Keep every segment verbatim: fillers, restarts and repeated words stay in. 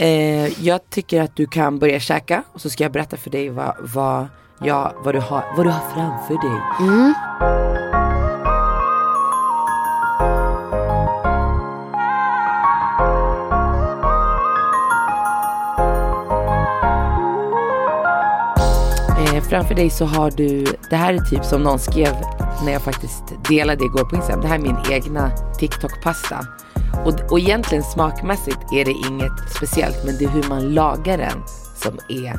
Eh, jag tycker att du kan börja käka, och så ska jag berätta för dig vad, vad, ja, vad, du, har, vad du har framför dig. Mm. Framför dig så har du, det här är typ som någon skrev när jag faktiskt delade igår på Instagram. Det här är min egna TikTok-pasta. Och, och egentligen smakmässigt är det inget speciellt, men det är hur man lagar den som är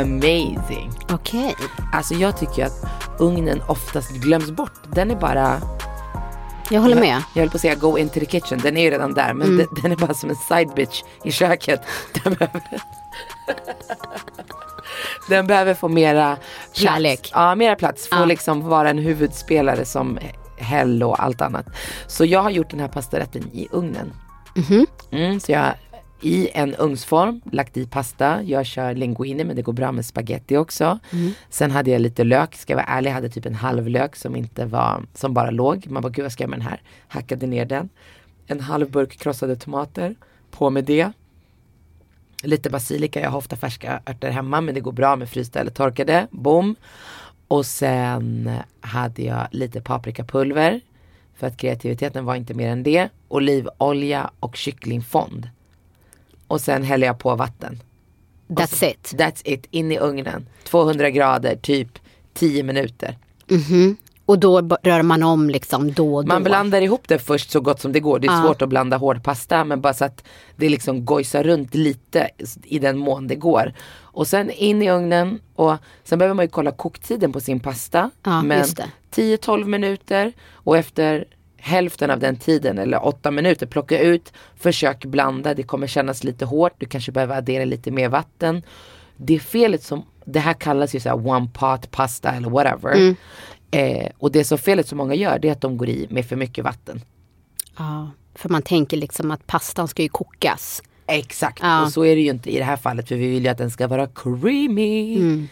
amazing. Okej. Okay. Alltså jag tycker att ugnen oftast glöms bort. Den är bara... Jag håller med. Jag, jag höll på att säga go into the kitchen. Den är ju redan där, men mm. den, den är bara som en side bitch i köket. Den behöver... Den behöver få mera kärlek. Plats. Ja, mera plats. Få ja. liksom vara en huvudspelare som Hello och allt annat. Så jag har gjort den här pastarätten i ugnen. Mm-hmm. Mm, så jag har i en ugnsform lagt i pasta. Jag kör linguine, men det går bra med spaghetti också. Mm. Sen hade jag lite lök. Ska jag vara ärlig, jag hade typ en halv lök som inte var, som bara låg. Man bara, gud vad ska jag med den här? Hackade ner den. En halv burk krossade tomater. På med det. Lite basilika, jag har ofta färska örter hemma, men det går bra med frysta eller torkade. Boom. Och sen hade jag lite paprikapulver, för att kreativiteten var inte mer än det. Olivolja och kycklingfond. Och sen häller jag på vatten. That's så, it. That's it, in i ugnen. tvåhundra grader, typ tio minuter. Mhm. Och då rör man om liksom då och då. Man blandar ihop det först så gott som det går. Det är ah. svårt att blanda hård pasta, men bara så att det liksom gojsar runt lite i den mån det går. Och sen in i ugnen, och sen behöver man ju kolla koktiden på sin pasta. Ah, men tio till tolv minuter, och efter hälften av den tiden eller åtta minuter plocka ut, försök blanda. Det kommer kännas lite hårt. Du kanske behöver addera lite mer vatten. Det felet som, det här kallas ju så här one pot pasta eller whatever. Mm. Eh, och det som felet som många gör, det är att de går i med för mycket vatten. Ja, för man tänker liksom att pastan ska ju kokas. Exakt, ja. Och så är det ju inte i det här fallet, för vi vill ju att den ska vara creamy. Mm.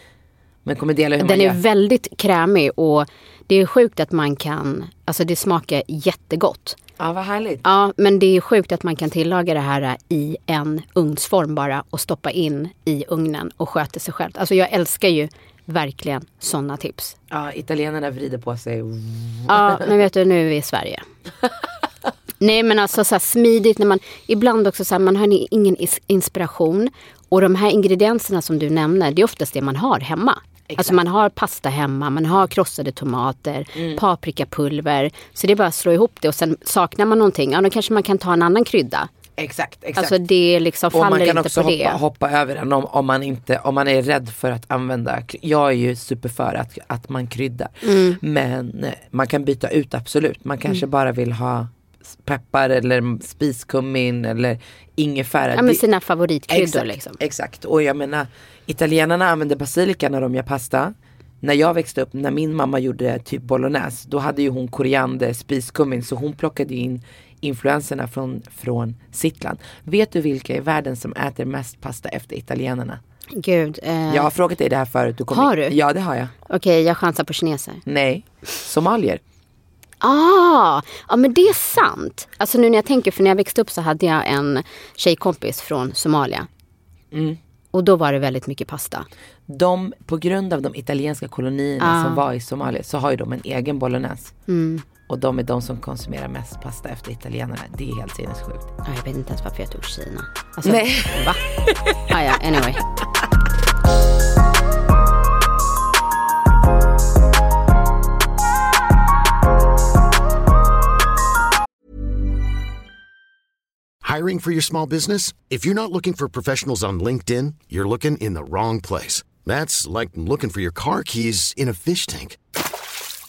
Men kommer dela hur den man gör. Är väldigt krämig, och det är sjukt att man kan, alltså det smakar jättegott. Ja, vad härligt. Ja, men det är sjukt att man kan tillaga det här i en ugnsform bara, och stoppa in i ugnen och sköta sig själv. Alltså jag älskar ju verkligen sådana tips. Ja, italienarna vrider på sig. Ja, men vet du, nu är vi i Sverige. Nej, men alltså så här smidigt när man, ibland också så här, man har ingen inspiration, och de här ingredienserna som du nämner, det är oftast det man har hemma. Exakt. Alltså man har pasta hemma, man har krossade tomater, mm. paprikapulver, så det är bara att slå ihop det, och sen saknar man någonting, ja då kanske man kan ta en annan krydda. Exakt, exakt. Alltså det liksom faller inte på det. Och man kan också hoppa, hoppa över den om, om, man inte, om man är rädd för att använda. Jag är ju superför att, att man kryddar. Mm. Men man kan byta ut, absolut. Man kanske mm. bara vill ha peppar eller spiskummin eller ingefära. Ja, men sina favoritkryddor. Exakt, liksom. Exakt. Och jag menar, italienarna använder basilika när de gör pasta. När jag växte upp, när min mamma gjorde typ bolognese, då hade ju hon koriander, spiskummin, så hon plockade in influenserna från, från sitt land. Vet du vilka i världen som äter mest pasta efter italienarna? Gud. Eh... Jag har frågat dig det här förut. Du har du? In. Ja, det har jag. Okej, okay, jag chansar på kineser. Nej, somalier. Ah, ja men det är sant. Alltså nu när jag tänker, för när jag växte upp så hade jag en tjejkompis från Somalia. Mm. Och då var det väldigt mycket pasta. De, på grund av de italienska kolonierna ah. som var i Somalia, så har ju de en egen bolognese. Mm. Och de är de som konsumerar mest pasta efter italienarna. Det är helt sinnessjukt. Jag vet inte ens varför jag tog Kina. Alltså, nej. Va? Ah, ja, anyway. Hiring for your small business? If you're not looking for professionals on LinkedIn, you're looking in the wrong place. That's like looking for your car keys in a fish tank.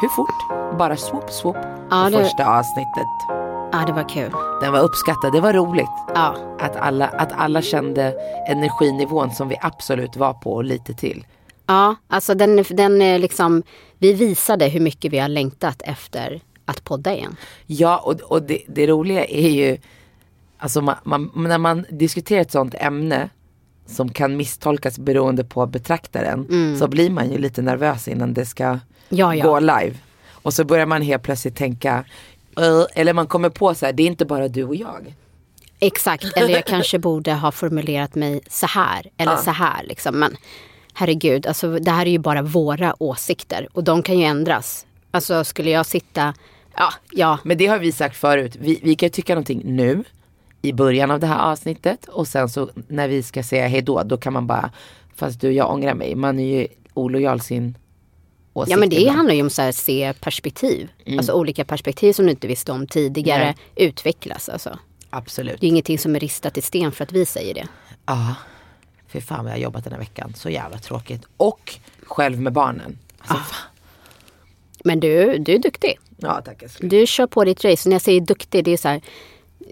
Hur fort? Bara swoop, swoop. Ja, det... Första avsnittet. Ja, det var kul. Den var uppskattad, det var roligt. Ja. Att alla, att alla kände energinivån som vi absolut var på och lite till. Ja, alltså den, den liksom, vi visade hur mycket vi har längtat efter att podda igen. Ja, och, och det, det roliga är ju, alltså man, man, när man diskuterar ett sånt ämne som kan misstolkas beroende på betraktaren, mm. så blir man ju lite nervös innan det ska ja, ja. gå live. Och så börjar man helt plötsligt tänka, eller man kommer på så här, det är inte bara du och jag. Exakt, eller jag kanske borde ha formulerat mig så här, eller ja. så här liksom, men herregud, alltså, det här är ju bara våra åsikter och de kan ju ändras. Alltså skulle jag sitta, ja, ja. Men det har vi sagt förut, vi, vi kan ju tycka någonting nu i början av det här avsnittet och sen så när vi ska säga hej då, då kan man bara, fast du, jag ångrar mig, man är ju olojal sin åsikt. Ja, men det ibland handlar ju om så här, se perspektiv, mm. alltså olika perspektiv som du inte visste om tidigare. Nej. Utvecklas alltså. Absolut. Det är ingenting som är ristat i sten för att vi säger det. Ja. Fy fan, jag har jobbat den här veckan. Så jävla tråkigt. Och själv med barnen. Alltså, ah. fan. Men du, du är duktig. Ja, tack. Du kör på ditt race. När jag säger duktig, det är så här,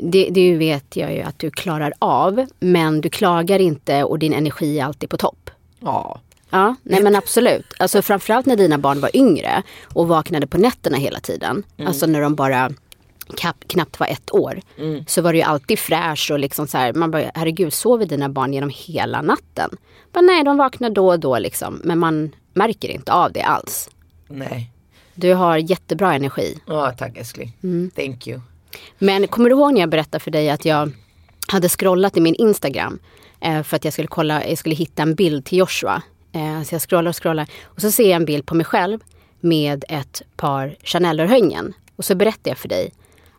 det, det vet jag ju att du klarar av. Men du klagar inte och din energi är alltid på topp. Ja. Ja, nej men absolut. Alltså framförallt när dina barn var yngre och vaknade på nätterna hela tiden. Mm. Alltså när de bara knappt var ett år, mm. så var det ju alltid fräsch och liksom så här, man bara, herregud, sover dina barn genom hela natten? Men nej, de vaknar då och då liksom, men man märker inte av det alls. Nej. Du har jättebra energi. Ja, tack älskling. Mm. Thank you. Men kommer du ihåg när jag berättade för dig att jag hade scrollat i min Instagram eh, för att jag skulle kolla, jag skulle hitta en bild till Joshua. Eh, så jag scrollar och scrollar och så ser jag en bild på mig själv med ett par Chanel-örhängen och så berättade jag för dig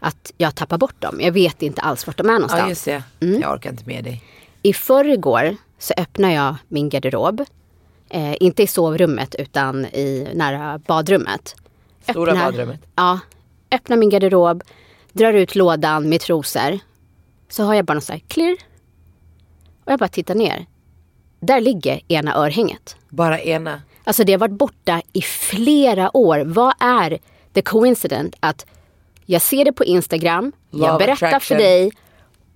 att jag tappar bort dem. Jag vet inte alls vart de är någonstans. Ja, just det. Mm. Jag orkar inte med dig. I förrgår så öppnade jag min garderob. Eh, inte i sovrummet utan i nära badrummet. Stora öppnar, badrummet? Ja. Öppnar min garderob. Drar ut lådan med trosor. Så har jag bara något så här, klirr. Och jag bara tittar ner. Där ligger ena örhänget. Bara ena? Alltså det har varit borta i flera år. Vad är the coincidence att jag ser det på Instagram, Love jag berättar attraction. För dig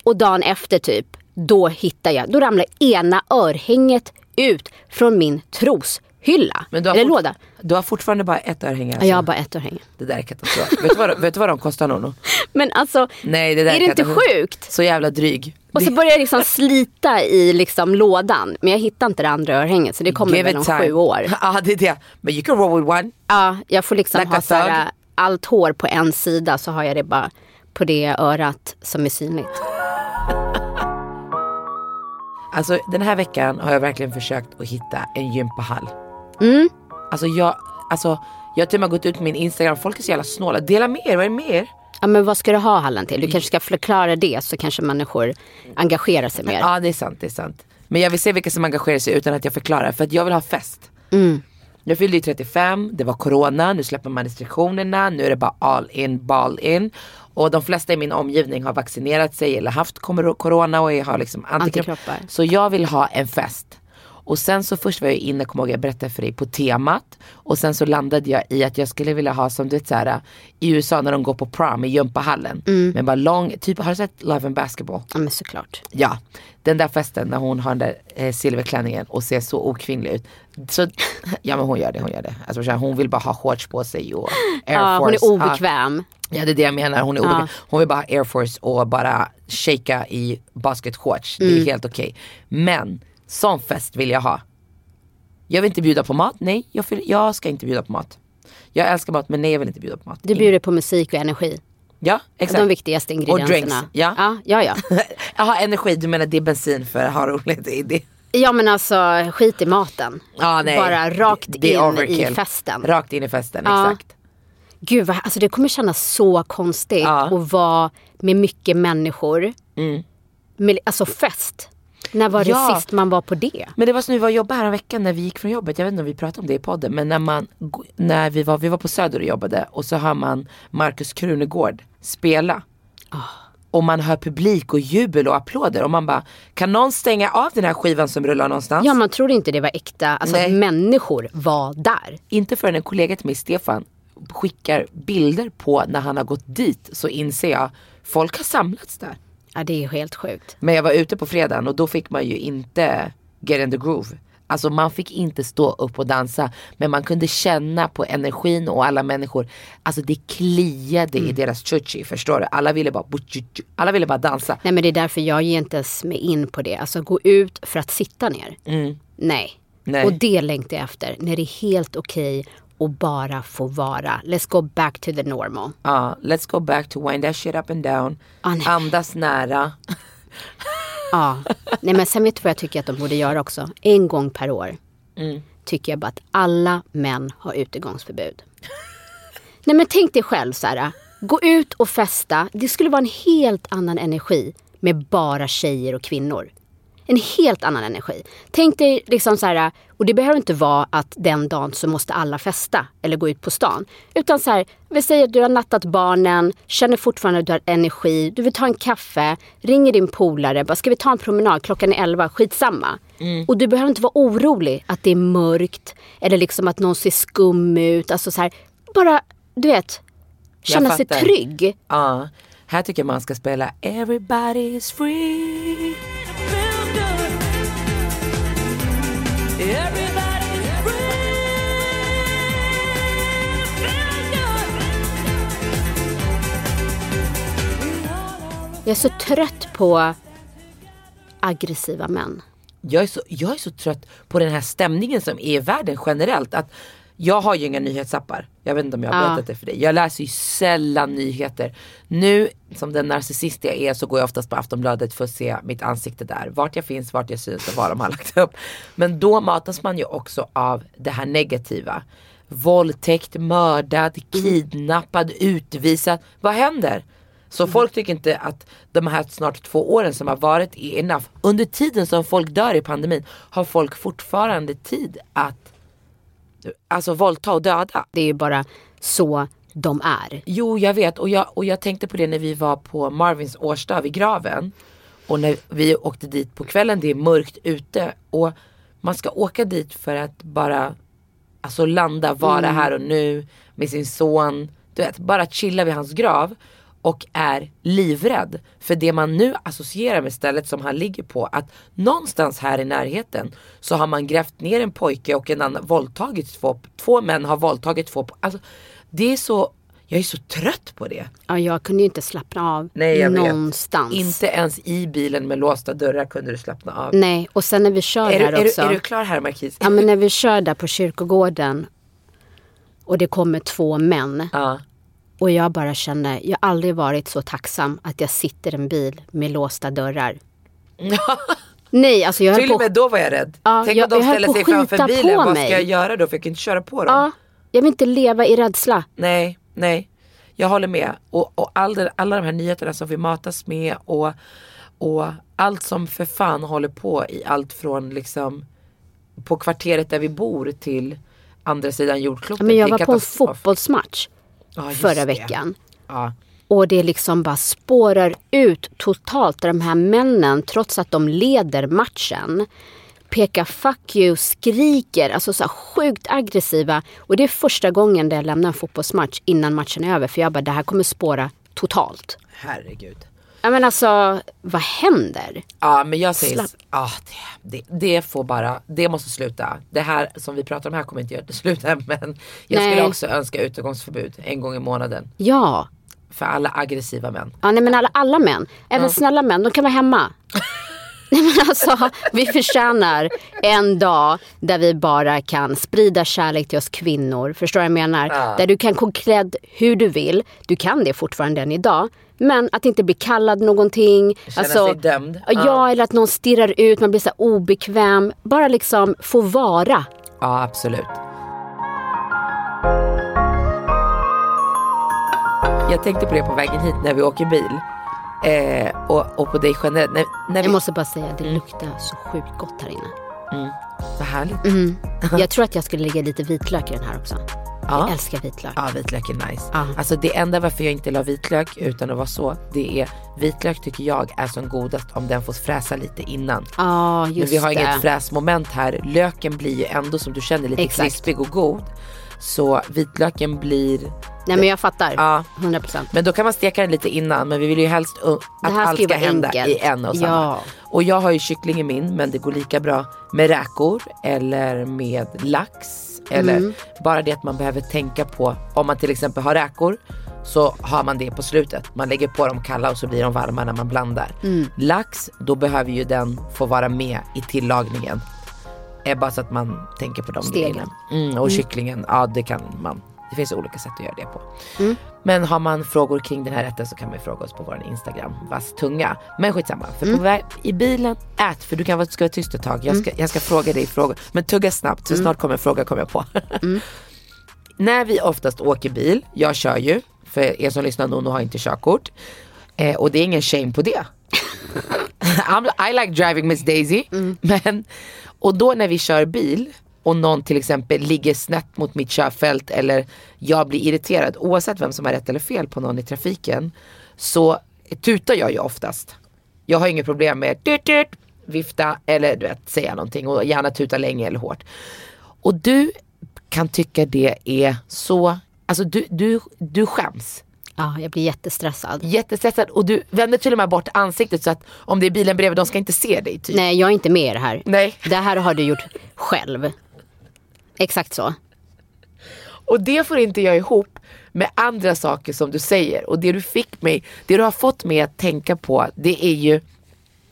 och dagen efter typ, då hittar jag, då ramlar ena örhänget ut från min troshylla. Men du har, eller fort, låda. Du har fortfarande bara ett örhänge? Alltså. Ja, jag har bara ett örhänge. Det där är katastrof. vet, du vad, vet du vad de kostar, Nono? Men alltså, nej, det där är det katastrof. Inte sjukt? Så jävla dryg. Och så börjar jag liksom slita i liksom lådan. Men jag hittar inte det andra örhänget. Så det kommer väl om sju år. Ja, det är det. Men you can roll with one. Ja, jag får liksom like ha såhär allt hår på en sida så har jag det bara på det örat som är synligt. Alltså den här veckan har jag verkligen försökt att hitta en gympahall. Mm. Alltså jag, alltså jag typ har gått ut på min Instagram. Folk är så jävla snåla. Dela med er, vad är det mer? Ja, men vad ska du ha hallen till? Du kanske ska förklara det så kanske människor engagerar sig mer. Ja, det är sant, det är sant. Men jag vill se vilka som engagerar sig utan att jag förklarar. För att jag vill ha fest. Mm. Jag fyllde ju trettiofem, det var corona, nu släpper man restriktionerna, nu är det bara all in, ball in. Och de flesta i min omgivning har vaccinerat sig eller haft corona och har liksom antikroppar. antikroppar. Så jag vill ha en fest. Och sen så först var jag inne, kom ihåg, jag berättade för dig på temat. Och sen så landade jag i att jag skulle vilja ha som du vet så här, i U S A när de går på prom i gympahallen. Mm. Men bara lång, typ, har du sett Love and Basketball? Ja, men såklart. Ja, den där festen när hon har den där eh, silverklänningen och ser så okvinnlig ut. Så, ja men hon gör det, hon gör det. Alltså, hon vill bara ha shorts på sig och Air ja, Force. Hon är obekväm. Ja, ja, det är det jag menar, hon är obekväm. Ja. Hon vill bara ha Air Force och bara shaka i basketshorts. Mm. Det är helt okej. Okay. Men sån fest vill jag ha. Jag vill inte bjuda på mat, nej. Jag, vill, jag ska inte bjuda på mat. Jag älskar mat, men nej, jag vill inte bjuda på mat. Du bjuder på musik och energi. Ja, exakt. De viktigaste ingredienserna. Och drinks, ja. Ja, ja, ja. Jaha, energi, du menar det är bensin för att ha roligt i det. Ja, men alltså, skit i maten. Ah, nej. Bara rakt det, det in overkill. I festen. Rakt in i festen, ja. Exakt. Gud, vad, alltså det kommer kännas så konstigt ja. Att vara med mycket människor. Mm. Med, alltså fest. När var det ja. Sist man var på det? Men det var så nu, vi var jobba här en vecka när vi gick från jobbet. Jag vet inte om vi pratade om det i podden. Men när, man, när vi, var, vi var på Söder och jobbade. Och så hör man Markus Krunegård spela. Oh. Och man hör publik och jubel och applåder. Och man bara, kan någon stänga av den här skivan som rullar någonstans? Ja, man trodde inte det var äkta. Alltså nej. Att människor var där. Inte förrän en kollega till mig, Stefan, skickar bilder på när han har gått dit, så inser jag, folk har samlats där. Ja, det är ju helt sjukt. Men jag var ute på fredagen och då fick man ju inte get in the groove. Alltså man fick inte stå upp och dansa, men man kunde känna på energin och alla människor. Alltså det kliade mm. i deras chuchi, förstår du? Alla ville bara alla ville bara dansa. Nej, men det är därför jag ger inte ens mig in på det. Alltså gå ut för att sitta ner. Mm. Nej. Nej. Och det längtar jag efter. När det är helt okej okay och bara få vara. Let's go back to the normal. Ja, ah, let's go back to wind that shit up and down. Ah, andas nära. Ja, nej, men sen vet du vad jag tycker att de borde göra också. En gång per år mm. tycker jag bara att alla män har utegångsförbud. Nej, men tänk dig själv så här. Gå ut och festa. Det skulle vara en helt annan energi med bara tjejer och kvinnor. En helt annan energi. Tänk dig liksom så här, och det behöver inte vara att den dagen så måste alla festa eller gå ut på stan. Utan så här, vi säger att du har nattat barnen, känner fortfarande att du har energi, du vill ta en kaffe, ringer din polare, bara ska vi ta en promenad, klockan är elva, skitsamma. Mm. Och du behöver inte vara orolig att det är mörkt eller liksom att någon ser skum ut. Alltså så här, bara, du vet, känna sig trygg. Ja, här tycker jag man ska spela Everybody is free. Jag är så trött på aggressiva män. Jag är så, jag är så trött på den här stämningen som är i världen generellt. Att jag har ju inga nyhetsappar. Jag vet inte om jag har berättat ja. det för dig. Jag läser ju sällan nyheter. Nu, som den narcissist jag är, så går jag oftast på Aftonbladet för att se mitt ansikte där. Vart jag finns, vart jag syns och vad de har lagt upp. Men då matas man ju också av det här negativa. Våldtäkt, mördad, kidnappad, utvisad. Vad händer? Så folk tycker inte att de här snart två åren som har varit är enough. Under tiden som folk dör i pandemin har folk fortfarande tid att alltså våldta och döda. Det är ju bara så de är. Jo, jag vet. Och jag, och jag tänkte på det när vi var på Marvins årsdag vid graven. Och när vi åkte dit på kvällen, det är mörkt ute. Och man ska åka dit för att bara alltså landa, vara mm. här och nu med sin son. Du vet, bara chilla vid hans grav. Och är livrädd för det man nu associerar med stället som han ligger på. Att någonstans här i närheten så har man grävt ner en pojke och en annan våldtagit två. Två män har våldtagit två. Alltså, det är så, jag är så trött på det. Ja, jag kunde ju inte slappna av. Nej, jag någonstans. Vet. Inte ens i bilen med låsta dörrar kunde du slappna av. Nej, och sen när vi kör är där du, är också. Du, är du klar här, Markis? Ja, men när vi kör där på kyrkogården och det kommer två män. Ja. Och jag bara känner, jag har aldrig varit så tacksam att jag sitter i en bil med låsta dörrar. Nej, alltså jag höll till på... Till och med då var jag rädd. Ja, tänk jag, om de ställer sig framför bilen, vad ska jag göra då? För jag kan inte köra på dem. Ja, jag vill inte leva i rädsla. Nej, nej. Jag håller med. Och, och all, alla de här nyheterna som vi matas med och, och allt som för fan håller på i allt från liksom på kvarteret där vi bor till andra sidan jordklotet. Men jag var på en fotbollsmatch. Ah, förra veckan. Ah. Och det liksom bara spårar ut totalt där de här männen, trots att de leder matchen, pekar fuck you, skriker, alltså så sjukt aggressiva. Och det är första gången där jag lämnar en fotbollsmatch innan matchen är över. För jag bara, det här kommer spåra totalt. Herregud. Ja, men alltså, vad händer? Ja, ah, men jag säger, Slapp- ah, det, det, det får bara, det måste sluta. Det här som vi pratar om här kommer inte göra det sluta, men jag nej. skulle också önska utegångsförbud en gång i månaden. Ja. För alla aggressiva män. Ja, nej, men alla, alla män, även mm. snälla män, de kan vara hemma. Nej, men alltså, vi förtjänar en dag där vi bara kan sprida kärlek till oss kvinnor, förstår jag menar? Ah. Där du kan gå klädd hur du vill, du kan det fortfarande än idag. Men att inte bli kallad någonting. Känna alltså, sig dömd. Ja, ja, eller att någon stirrar ut, man blir så obekväm. Bara liksom få vara. Ja, absolut. Jag tänkte på det på vägen hit när vi åker bil. Eh, och, och på dig generellt. När, när vi... Jag måste bara säga, det luktar så sjukt gott här inne. Mm. Vad härligt. Mm. Jag tror att jag skulle lägga lite vitlök i den här också. Jag ja. älskar vitlök. Ja, vitlök är nice. Ja. Alltså det enda varför jag inte la vitlök utan att vara så, det är vitlök tycker jag är som godast om den får fräsa lite innan. Ja, just det. Men vi har det. Inget fräsmoment här. Löken blir ju ändå som du känner lite krispig och god. så vitlöken blir... Nej, men jag fattar. Ja. hundra procent. Men då kan man steka den lite innan. Men vi vill ju helst att allt ska hända enkelt. I en och samma. Ja. Och jag har ju kyckling i min, men det går lika bra med räkor eller med lax. Eller mm. bara det att man behöver tänka på, om man till exempel har räkor, så har man det på slutet. Man lägger på dem kalla och så blir de varma när man blandar. Mm. Lax, då behöver ju den få vara med i tillagningen. Är bara så att man tänker på de grejerna. Mm, och mm. kycklingen, ja det kan man. Det finns olika sätt att göra det på. Mm. Men har man frågor kring den här rätten så kan man fråga oss på vår Instagram. Vass tunga. Men skitsamma. För mm. på väg i bilen, ät. För du kan, ska vara tyst ett tag. Jag ska, mm. jag ska fråga dig frågor. Men tugga snabbt, så mm. snart kommer en fråga kommer jag på. mm. När vi oftast åker bil, jag kör ju. För er som lyssnar, Nono har inte körkort. Eh, och det är ingen shame på det. I like driving Miss Daisy. Mm. Men, och då när vi kör bil... och någon till exempel ligger snett mot mitt körfält eller jag blir irriterad, oavsett vem som har rätt eller fel på någon i trafiken, så tutar jag ju oftast. Jag har inget problem med tut, tut, vifta eller du vet, säga någonting, och gärna tuta länge eller hårt. Och du kan tycka det är så... Alltså du, du, du skäms. Ja, jag blir jättestressad. Jättestressad, och du vänder till och med bort ansiktet så att om det är bilen bredvid, de ska inte se dig typ. Nej, jag är inte med i det här. Nej. Det här har du gjort själv. Exakt så. Och det får inte jag ihop med andra saker som du säger. Och det du fick mig, det du har fått mig att tänka på, det är ju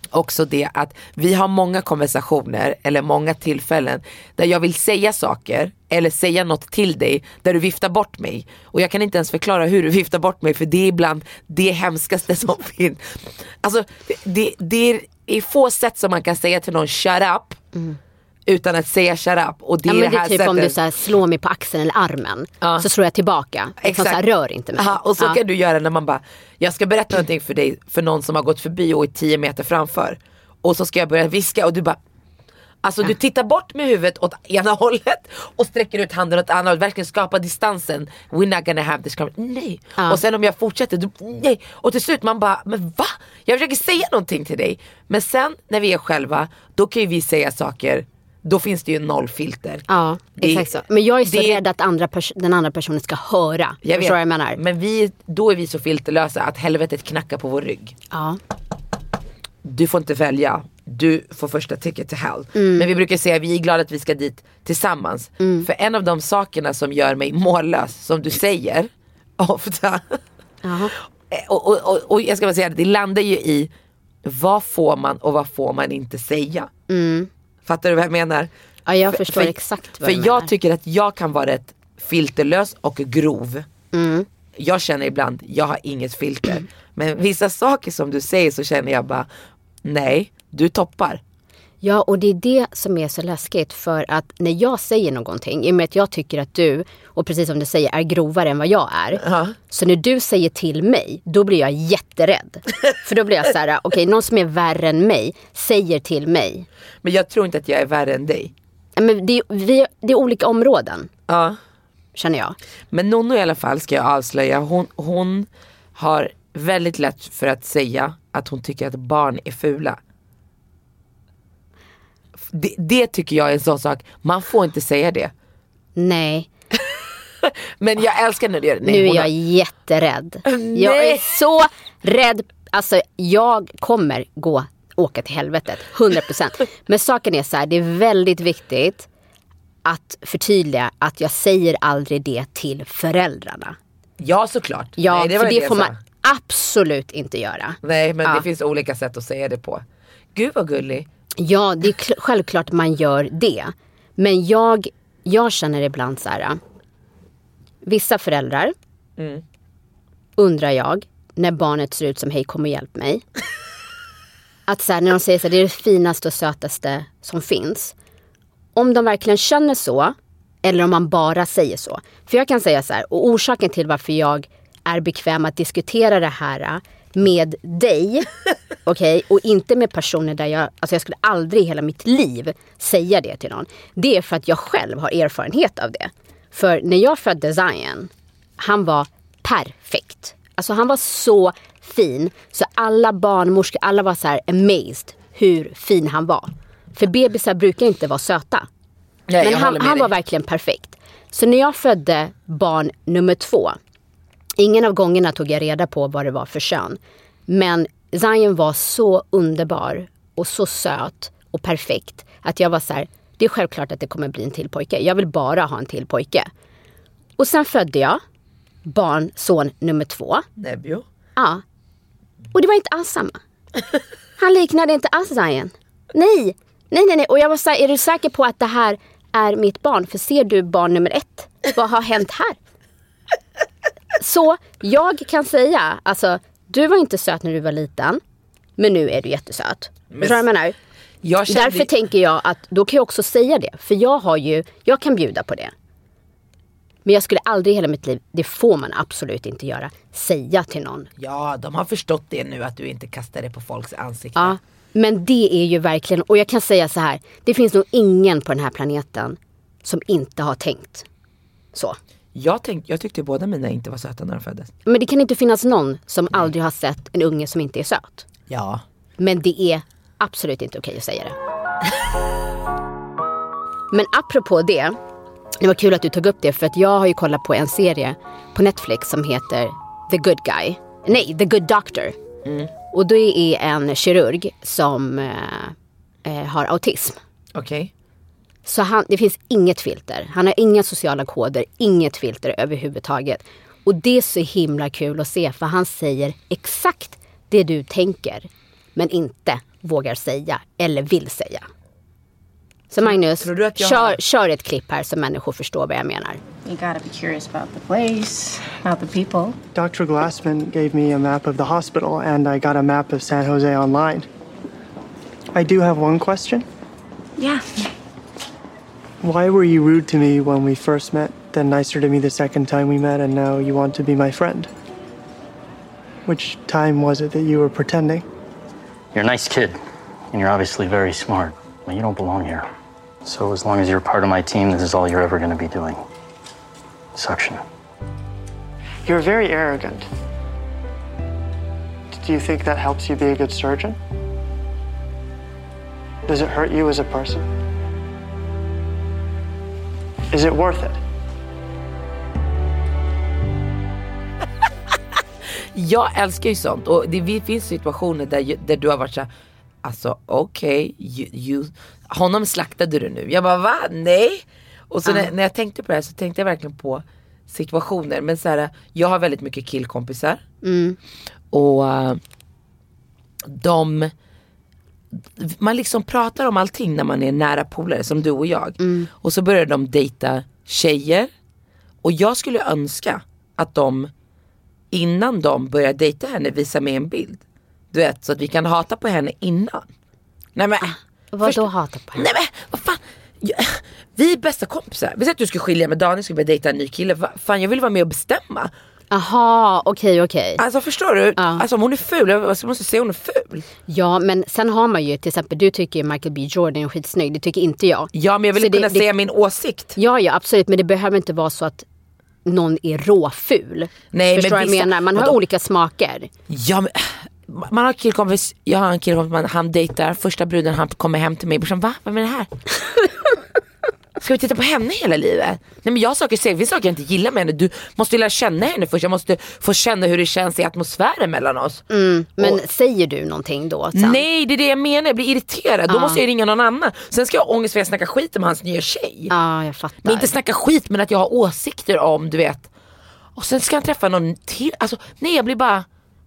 också det att vi har många konversationer eller många tillfällen där jag vill säga saker eller säga något till dig där du viftar bort mig. Och jag kan inte ens förklara hur du viftar bort mig, för det är ibland det hemskaste som finns. Alltså det, det är i få sätt som man kan säga till någon shut up. Mm. Utan att säga shut up. Och det, ja, är det, det här typ sättet. Om du så här slår mig på axeln eller armen, ja. Så slår jag tillbaka. Exakt. Så här, rör inte mig. Aha, och så ja. Kan du göra när man bara, jag ska berätta någonting för dig, för någon som har gått förbi och är tio meter framför. Och så ska jag börja viska och du bara, alltså ja. Du tittar bort med huvudet åt ena hållet och sträcker ut handen åt andra och verkligen skapar distansen. We're not gonna have this conversation. Nej. Ja. Och sen om jag fortsätter, du, nej. Och till slut man bara, men va? Jag försöker säga någonting till dig. Men sen när vi är själva, då kan ju vi säga saker. Då finns det ju nollfilter. Ja, det, exakt så. Men jag är så det, rädd att andra pers- den andra personen ska höra. Jag vet, jag menar. Men vi, då är vi så filterlösa att helvetet knackar på vår rygg. Ja. Du får inte välja. Du får första ticket till hell. Mm. Men vi brukar säga att vi är glada att vi ska dit tillsammans. Mm. För en av de sakerna som gör mig mållös, som du säger, ofta. Ja. och, och, och, och jag ska bara säga att det landar ju i vad får man och vad får man inte säga. Mm. Fattar du vad jag menar? Ja, jag förstår för, exakt vad För jag, jag tycker att jag kan vara rätt filterlös och grov. Mm. Jag känner ibland, jag har inget filter. Mm. Men vissa saker som du säger så känner jag bara, nej, du toppar. Ja, och det är det som är så läskigt. För att när jag säger någonting, i och med att jag tycker att du, och precis som du säger, är grovare än vad jag är. Uh-huh. Så när du säger till mig, då blir jag jätterädd. För då blir jag så här, okej, okay, någon som är värre än mig säger till mig. Men jag tror inte att jag är värre än dig. Men det, vi, det är olika områden. Ja. Uh-huh. Känner jag. Men Nonno i alla fall, ska jag avslöja, hon, hon har väldigt lätt för att säga att hon tycker att barn är fula. Det, det tycker jag är en sån sak. Man får inte säga det. Nej. Men jag älskar när du gör det. Nej, nu är jag har... jätterädd. Nej. Jag är så rädd. Alltså jag kommer gå åka till helvetet. hundra procent. Men saken är så här, det är väldigt viktigt att förtydliga att jag säger aldrig det till föräldrarna. Ja, såklart. Ja, nej, det var för det, det får man absolut inte göra. Nej, men ja. Det finns olika sätt att säga det på. Gud vad gullig. Ja, det är kl- självklart man gör det. Men jag, jag känner ibland så här. Vissa föräldrar mm. undrar jag när barnet ser ut som hej, kom och hjälp mig. Att så här, när de säger så här, det är det finaste och sötaste som finns. Om de verkligen känner så eller om man bara säger så. För jag kan säga så här, och orsaken till varför jag är bekväm att diskutera det här med dig, okej, okay, och inte med personer där jag, alltså jag skulle aldrig i hela mitt liv säga det till någon. Det är för att jag själv har erfarenhet av det. För när jag födde Zion, han var perfekt. Alltså han var så fin, så alla barnmorskor, alla var så här amazed hur fin han var. För bebisar brukar inte vara söta. Nej, men han, han var verkligen perfekt. Så när jag födde barn nummer två, ingen av gångerna tog jag reda på vad det var för kön. Men Zion var så underbar och så söt och perfekt att jag var så här, det är självklart att det kommer bli en till pojke. Jag vill bara ha en till pojke. Och sen födde jag barn, son nummer två. Nebio. Ja. Och det var inte alls samma. Han liknade inte alls Zion. Nej. Nej, nej, nej. Och jag var så här, är du säker på att det här är mitt barn? För ser du barn nummer ett? Vad har hänt här? Så jag kan säga, alltså, du var inte söt när du var liten. Men nu är du jättesöt. Men... Så jag menar, jag kände... Därför tänker jag att, då kan jag också säga det. För jag har ju, jag kan bjuda på det. Men jag skulle aldrig i hela mitt liv, det får man absolut inte göra, säga till någon. Ja, de har förstått det nu att du inte kastar det på folks ansikte. Ja, men det är ju verkligen, och jag kan säga så här, det finns nog ingen på den här planeten som inte har tänkt så. Jag, tänk, jag tyckte båda mina inte var söta när de föddes. Men det kan inte finnas någon som Nej. aldrig har sett en unge som inte är söt. Ja. Men det är absolut inte okej att säga det. Men apropå det, det var kul att du tog upp det, för att jag har ju kollat på en serie på Netflix som heter The Good Guy. Nej, The Good Doctor. Mm. Och det är en kirurg som eh, har autism. Okej. Okay. Så han, det finns inget filter. Han har inga sociala koder, inget filter överhuvudtaget. Och det är så himla kul att se, för han säger exakt det du tänker, men inte vågar säga eller vill säga. So Magnus, kör, kör ett klipp här så människor förstår vad jag menar. You gotta be curious about the place, about the people. Doctor Glassman gave me a map of the hospital and I got a map of San Jose online. I do have one question. Yeah. Why were you rude to me when we first met, then nicer to me the second time we met, and now you want to be my friend? Which time was it that you were pretending? You're a nice kid, and you're obviously very smart, but you don't belong here. So as long as you're part of my team, this is all you're ever going to be doing. Suction. You're very arrogant. Do you think that helps you be a good surgeon? Does it hurt you as a person? Is it worth it? Jag älskar ju sånt. Och det finns situationer där, där du har varit så här, alltså okej, okay, honom slaktade du nu. Jag bara, va? Nej. Och så uh. när, när jag tänkte på det här så tänkte jag verkligen på situationer. Men så här, jag har väldigt mycket killkompisar. Mm. Och uh, de, man liksom pratar om allting när man är nära polare, som du och jag. Mm. Och så börjar de dejta tjejer. Och jag skulle önska att de, innan de börjar dejta henne, visar mig en bild. Du vet, så att vi kan hata på henne innan. Nej men, vadå först... hata på henne? Nej men, vad fan. Jag... Vi är bästa kompisar. Vi säger att du skulle skilja med Daniel, skulle börja dejta en ny kille. Va? Fan, jag vill vara med och bestämma. Aha, okej, okay, okej. Okay. Alltså förstår du? Ja. Alltså om hon är ful, jag måste säga hon är ful. Ja, men sen har man ju, till exempel, du tycker ju Michael B. Jordan är skitsnygg. Det tycker inte jag. Ja, men jag vill så kunna det, säga det... min åsikt. Ja, ja, absolut. Men det behöver inte vara så att någon är råful. Nej, förstår men jag vissa... menar? Man har då... olika smaker. Ja, men... Man har killkompis, jag har en killkompis, han dejtar första bruden, han kommer hem till mig och säger, va? Vad är det här? Ska vi titta på henne hela livet? Nej men jag saker säger, vi saker jag inte gillar med henne. Du måste lära känna henne först. Jag måste få känna hur det känns i atmosfären mellan oss. Mm, men och, säger du någonting då? Sen? Nej, det är det jag menar. Jag blir irriterad. Då ah. måste jag ringa någon annan. Sen ska jag ha ångest för att jag snackar skit om hans nya tjej. Ja, ah, jag fattar. Men inte snacka skit, men att jag har åsikter om, du vet. Och sen ska jag träffa någon till. Alltså, nej, jag blir bara...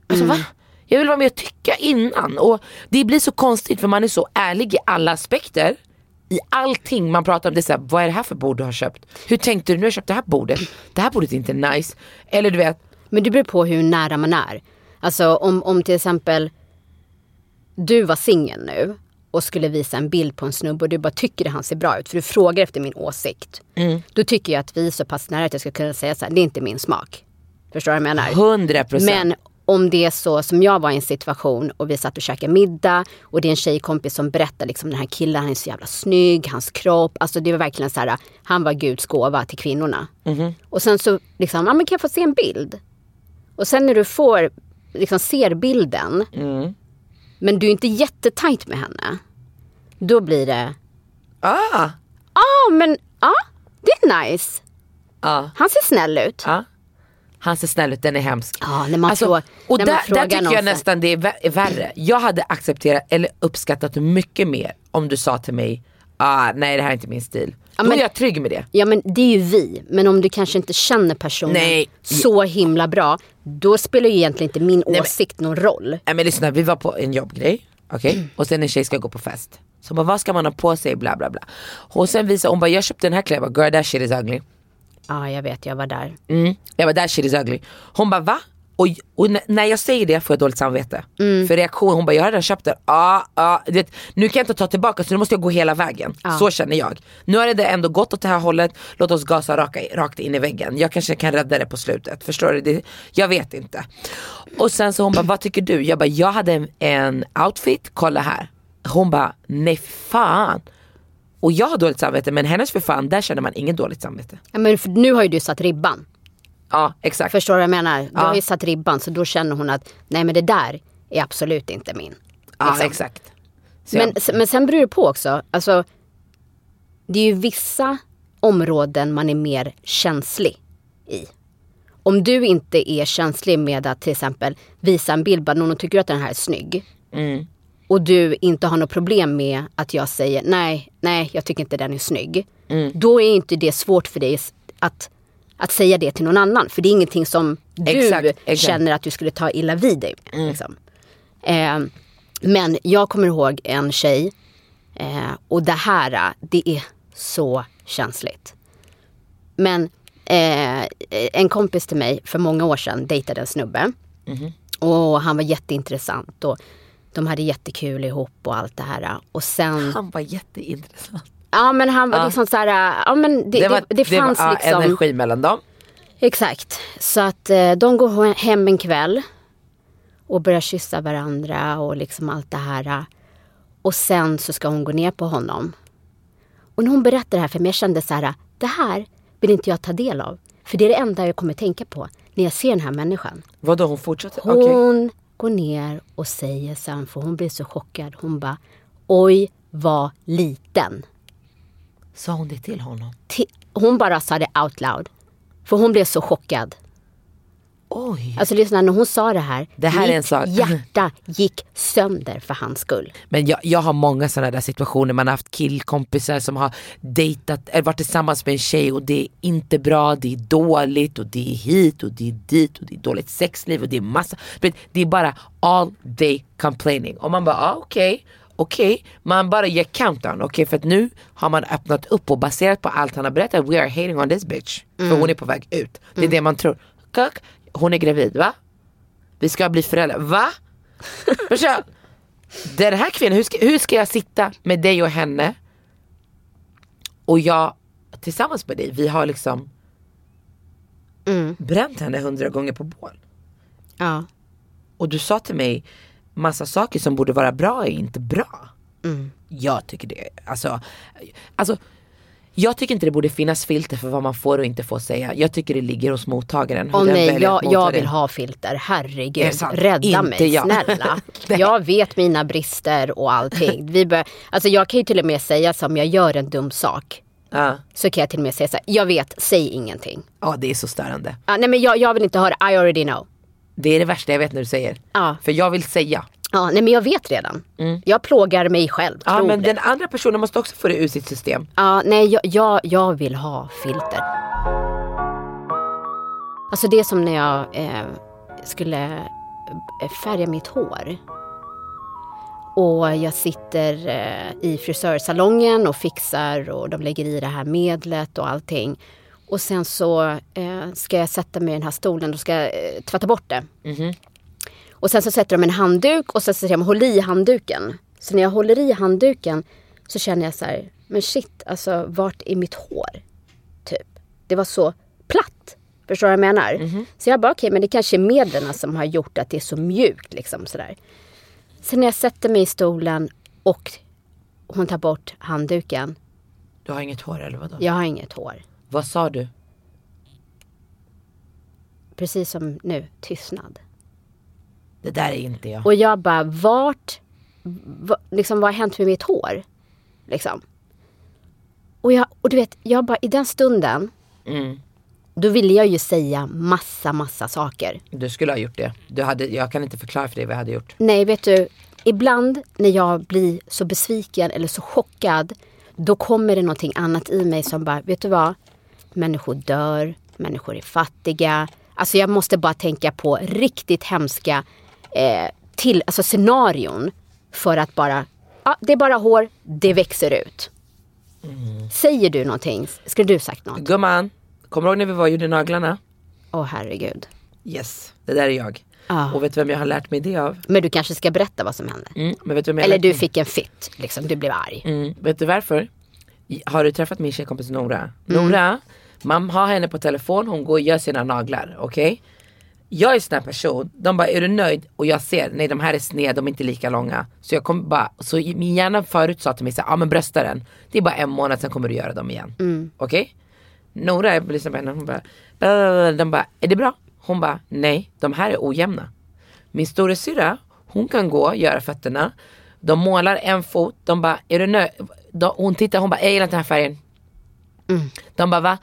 Alltså, mm. va? Jag vill vara med och tycka innan. Och det blir så konstigt, för man är så ärlig i alla aspekter. I allting man pratar om, det är så här, vad är det här för bord du har köpt? Hur tänkte du när du köpte det här bordet? Det här bordet är inte nice. Eller du vet. Men det beror på hur nära man är. Alltså om, om till exempel du var singel nu och skulle visa en bild på en snubbe och du bara tycker att han ser bra ut, för du frågar efter min åsikt. Mm. Då tycker jag att vi är så pass nära att jag ska kunna säga så här, det är inte min smak. Förstår du vad jag menar? hundra procent. Men om det är så som jag var i en situation och vi satt och käkade middag och det är en tjejkompis som berättar liksom, den här killen, han är så jävla snygg, hans kropp, alltså det var verkligen så här, han var Guds gåva till kvinnorna. Mm-hmm. Och sen så liksom, ja men kan jag få se en bild? Och sen när du får, liksom ser bilden, mm. men du är inte jättetajt med henne, då blir det ah! Ah! men ja, det är nice. Ja. Han ser snäll ut. Ja. Han ser snäll ut, den är hemsk. Ja, när man alltså, frågar, och där, man frågar där tycker någonstans. Jag nästan det är vär- värre. Jag hade accepterat eller uppskattat mycket mer om du sa till mig ah, nej, det här är inte min stil. Ja, men, då är jag trygg med det. Ja, men det är ju vi. Men om du kanske inte känner personen nej. Så himla bra, då spelar ju egentligen inte min nej, åsikt men, någon roll. Nej, men lyssna, vi var på en jobbgrej. Okej, okay? Och sen en tjej ska gå på fest. Så bara, vad ska man ha på sig, bla bla bla. Och sen visar hon bara, jag köpte den här kläder. Girl, that shit is ugly. Ja, ah, jag vet, jag var där. Mm, jag var där, shit is ugly. Hon bara, va? Och, och när jag säger det får jag dåligt samvete. Mm. För reaktion, hon bara, jag har redan köpt det. Ah, ah, det. Nu kan jag inte ta tillbaka, så nu måste jag gå hela vägen. Ah. Så känner jag. Nu har det ändå gått åt det här hållet. Låt oss gasa raka, rakt in i väggen. Jag kanske kan rädda det på slutet. Förstår du? Det, jag vet inte. Och sen så hon bara, vad tycker du? Jag bara, jag hade en, en outfit. Kolla här. Hon bara, nej fan. Och jag har dåligt samvete, men hennes för fan, där känner man ingen dåligt samvete. Ja, men för nu har ju du satt ribban. Ja, exakt. Förstår du vad jag menar? Du ja. har ju satt ribban, så då känner hon att nej, men det där är absolut inte min. Ja, liksom. Exakt. Så men, jag... men sen beror det på också. Alltså, det är ju vissa områden man är mer känslig i. Om du inte är känslig med att till exempel visa en bild, bara någon tycker att den här är snygg. Mm. Och du inte har något problem med att jag säger nej, nej, jag tycker inte den är snygg. Mm. Då är inte det svårt för dig att, att säga det till någon annan. För det är ingenting som du exakt, exakt. Känner att du skulle ta illa vid dig. Mm. Liksom. Eh, men jag kommer ihåg en tjej. Eh, och det här, det är så känsligt. Men eh, en kompis till mig för många år sedan dejtade en snubbe. Mm. Och han var jätteintressant och... de hade jättekul ihop och allt det här. Och sen... han var jätteintressant. Ja, men han var ja. liksom så här... ja, men det, det, var, det, det fanns det var, liksom... energi mellan dem. Exakt. Så att eh, de går hem en kväll. Och börjar kyssa varandra och liksom allt det här. Och sen så ska hon gå ner på honom. Och när hon berättar det här för mig, jag kände så här... det här vill inte jag ta del av. För det är det enda jag kommer tänka på när jag ser den här människan. Vadå, hon fortsätter? Hon... Okay. Går ner och säger sen, för hon blir så chockad. Hon bara, oj, vad liten. Sa hon det till honom? Till, hon bara sa det out loud. För hon blev så chockad. Oj. Alltså lyssna, när hon sa det här, det här mitt är en sak. Hjärta gick sönder för hans skull. Men jag, jag har många sådana där situationer. Man har haft killkompisar som har dejtat, eller varit tillsammans med en tjej. Och det är inte bra, det är dåligt. Och det är hit och det är dit. Och det är dåligt sexliv och det är massa. Det är bara all day complaining. Och man bara, ah, okej okay. Okej, okay, man bara ger countdown. Okej, okay, för att nu har man öppnat upp. Och baserat på allt han har berättat, we are hating on this bitch. Mm. För hon är på väg ut. Det är mm. det man tror. Kuk. Hon är gravid, va? Vi ska bli föräldrar, va? Den här kvinnan, hur ska, hur ska jag sitta med dig och henne? Och jag, tillsammans med dig, vi har liksom mm. bränt henne hundra gånger på bål. Ja. Och du sa till mig, massa saker som borde vara bra är inte bra. Mm. Jag tycker det, alltså... alltså jag tycker inte det borde finnas filter för vad man får och inte får säga. Jag tycker det ligger hos mottagaren. Åh oh, nej, jag, jag vill ha filter. Herregud, rädda inte mig, jag. Snälla. Jag vet mina brister och allting. Vi bör, alltså jag kan ju till och med säga så om jag gör en dum sak. Uh. Så kan jag till och med säga så här, jag vet, säg ingenting. Ja, uh, det är så störande. Uh, nej, men jag, jag vill inte höra, I already know. Det är det värsta jag vet när du säger. Uh. För jag vill säga. Ja, nej men jag vet redan. Mm. Jag plågar mig själv. Ja, men det. Den andra personen måste också få det ur sitt system. Ja, nej, jag, jag, jag vill ha filter. Alltså det är som när jag eh, skulle färga mitt hår. Och jag sitter eh, i frisörsalongen och fixar och de lägger i det här medlet och allting. Och sen så eh, ska jag sätta mig i den här stolen och ska eh, tvätta bort det. Mhm. Och sen så sätter de en handduk och sen så säger de håll i handduken. Så när jag håller i handduken så känner jag så här, men shit, alltså vart är mitt hår? Typ. Det var så platt. Förstår du vad jag menar? Mm-hmm. Så jag bara okej, okay, men det kanske är medlen som har gjort att det är så mjukt liksom sådär. Sen när jag sätter mig i stolen och hon tar bort handduken. Du har inget hår eller vadå? Jag har inget hår. Vad sa du? Precis som nu, tystnad. Det där är inte jag. Och jag bara, vart... V, liksom, vad har hänt med mitt hår? Liksom. Och, jag, och du vet, jag bara, i den stunden, mm. då ville jag ju säga massa, massa saker. Du skulle ha gjort det. Du hade, jag kan inte förklara för dig vad jag hade gjort. Nej, vet du, ibland när jag blir så besviken eller så chockad, då kommer det någonting annat i mig som bara, vet du vad? Människor dör, människor är fattiga. Alltså jag måste bara tänka på riktigt hemska eh, till, alltså scenarion för att bara, ja, det är bara hår, det växer ut. Mm. Säger du någonting? Skulle du sagt något? Gumman, kommer du ihåg när vi var och gjorde naglarna? Åh, oh, herregud. Yes, det där är jag. Ah. Och vet du vem jag har lärt mig det av? Men du kanske ska berätta vad som hände. Mm, men vet du vem jag Eller du mig? Fick en fit, liksom, du blev arg. Mm. Vet du varför? Har du träffat min tjejkompis Nora? Mm. Nora, man har henne på telefon, hon går och gör sina naglar, okej? Okay? Jag är en sån här person, de bara, är du nöjd? Och jag ser, nej de här är sned, de är inte lika långa. Så jag kom bara, så min hjärna förut sa till mig, ja ah, men brösta den. Det är bara en månad, sen kommer du göra dem igen. Mm. Okej? Okay? Nora, jag lyssnar på henne, hon bara, de bara, är det bra? Hon bara, nej, de här är ojämna. Min stora syra, hon kan gå och göra fötterna. De målar en fot, de bara, är du nöjd? De, hon tittar, hon bara, jag gillar inte den här färgen. Mm. De bara, va?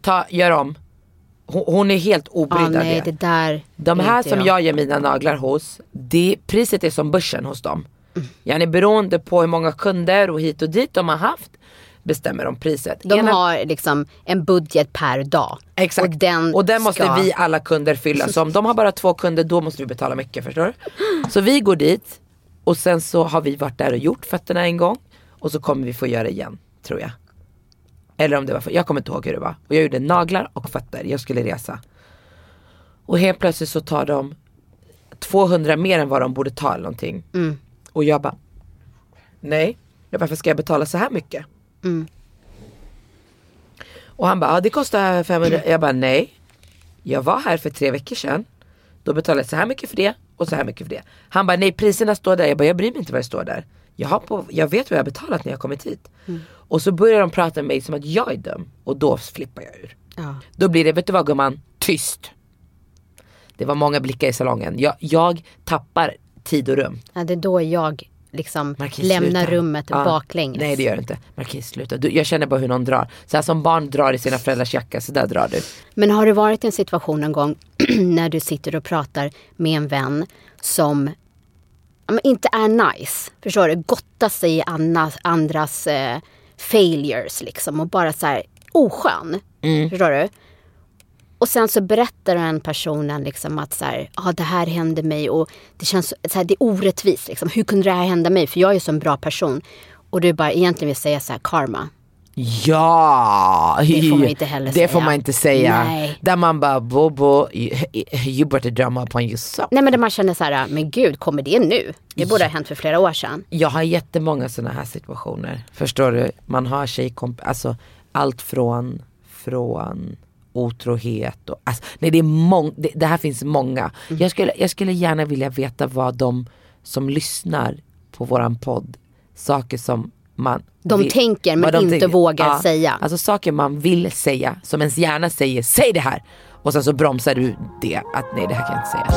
Ta, gör om. Hon, hon är helt obrydd av ah, det. det där de här som jag. jag ger mina naglar hos, det, priset är som börsen hos dem. Mm. Jag är beroende på hur många kunder och hit och dit de har haft, bestämmer de priset. De Ena, har liksom en budget per dag. Exakt. Och den, och den måste ska... vi alla kunder fylla. Så om de har bara två kunder, då måste vi betala mycket, förstår du? Så vi går dit och sen så har vi varit där och gjort fötterna en gång. Och så kommer vi få göra igen, tror jag. Eller om det var för... Jag kommer inte ihåg hur det var. Och jag gjorde naglar och fötter. Jag skulle resa. Och helt plötsligt så tar de tvåhundra mer än vad de borde ta eller någonting. Mm. Och jag bara... Nej. Jag bara, varför ska jag betala så här mycket? Mm. Och han bara, ja, det kostar femhundra. Jag bara, nej. Jag var här för tre veckor sedan. Då betalade jag så här mycket för det. Och så här mycket för det. Han bara, nej, priserna står där. Jag bara, jag bryr mig inte vad det står där. Jag, har på, jag vet vad jag har betalat när jag kommit hit. Mm. Och så börjar de prata med mig som att jag är dum. Och då flippar jag ur. Ja. Då blir det, vet du vad gumman? Tyst. Det var många blickar i salongen. Jag, jag tappar tid och rum. Ja, det är då jag liksom Marquis, lämnar sluta. rummet ja. baklänges. Nej, det gör du inte. Marquis, sluta. Du, jag känner bara hur någon drar. Så här som barn drar i sina föräldrars jacka, så där drar du. Men har det varit en situation en gång när du sitter och pratar med en vän som... Men inte är nice, förstår du? Gotta sig i andras eh, failures liksom. Och bara så här oskön, mm. förstår du? Och sen så berättar den personen liksom att så här, ah, det här hände mig. Och det känns så här, det är orättvist liksom. Hur kunde det här hända mig? För jag är ju så en bra person. Och du bara egentligen vill säga så här, karma. Ja, det får man inte heller det säga. Får man inte säga. Nej. Där man bara, bobo, you, you brought a drama upon yourself. Nej, men där man känner så här, men gud, kommer det nu? Det borde ha hänt för flera år sedan. Jag har jättemånga sådana här situationer. Förstår du? Man har tjejkomp... Alltså, allt från, från otrohet och... Alltså, nej, det, är mång, det, det här finns många. Mm. Jag, skulle, jag skulle gärna vilja veta vad de som lyssnar på våran podd, saker som... Man de vill, tänker men de inte tänker, vågar ja, säga. Alltså saker man vill säga, som ens hjärna säger, säg det här. Och sen så bromsar du det, att nej, det här kan jag inte säga.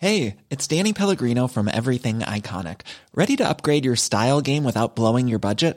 Hey, it's Danny Pellegrino from Everything Iconic. Ready to upgrade your style game without blowing your budget?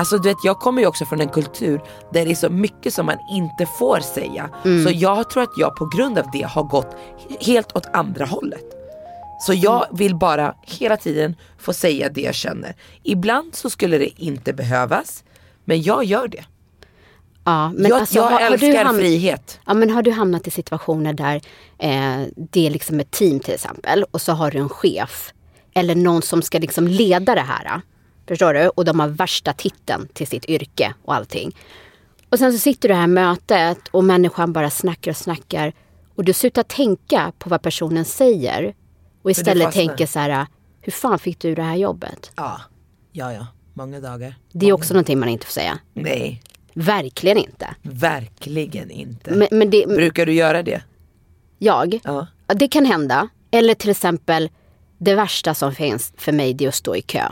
Alltså du vet, jag kommer ju också från en kultur där det är så mycket som man inte får säga. Mm. Så jag tror att jag på grund av det har gått helt åt andra hållet. Så jag vill bara hela tiden få säga det jag känner. Ibland så skulle det inte behövas, men jag gör det. Ja, men jag, alltså, jag har, älskar har du hamn... frihet. Ja, men har du hamnat i situationer där eh, det är liksom ett team till exempel, och så har du en chef eller någon som ska liksom leda det här, förstår du? Och de har värsta titeln till sitt yrke och allting. Och sen så sitter du här mötet och människan bara snackar och snackar, och du slutar tänka på vad personen säger och istället tänker så här: hur fan fick du det här jobbet? Ja, ja, ja. Många dagar. Det är många också dagar. Någonting man inte får säga. Nej. Verkligen inte. Verkligen inte. Men, men det, brukar du göra det? Jag? Ja. Det kan hända. Eller till exempel, det värsta som finns för mig, det är att stå i kö.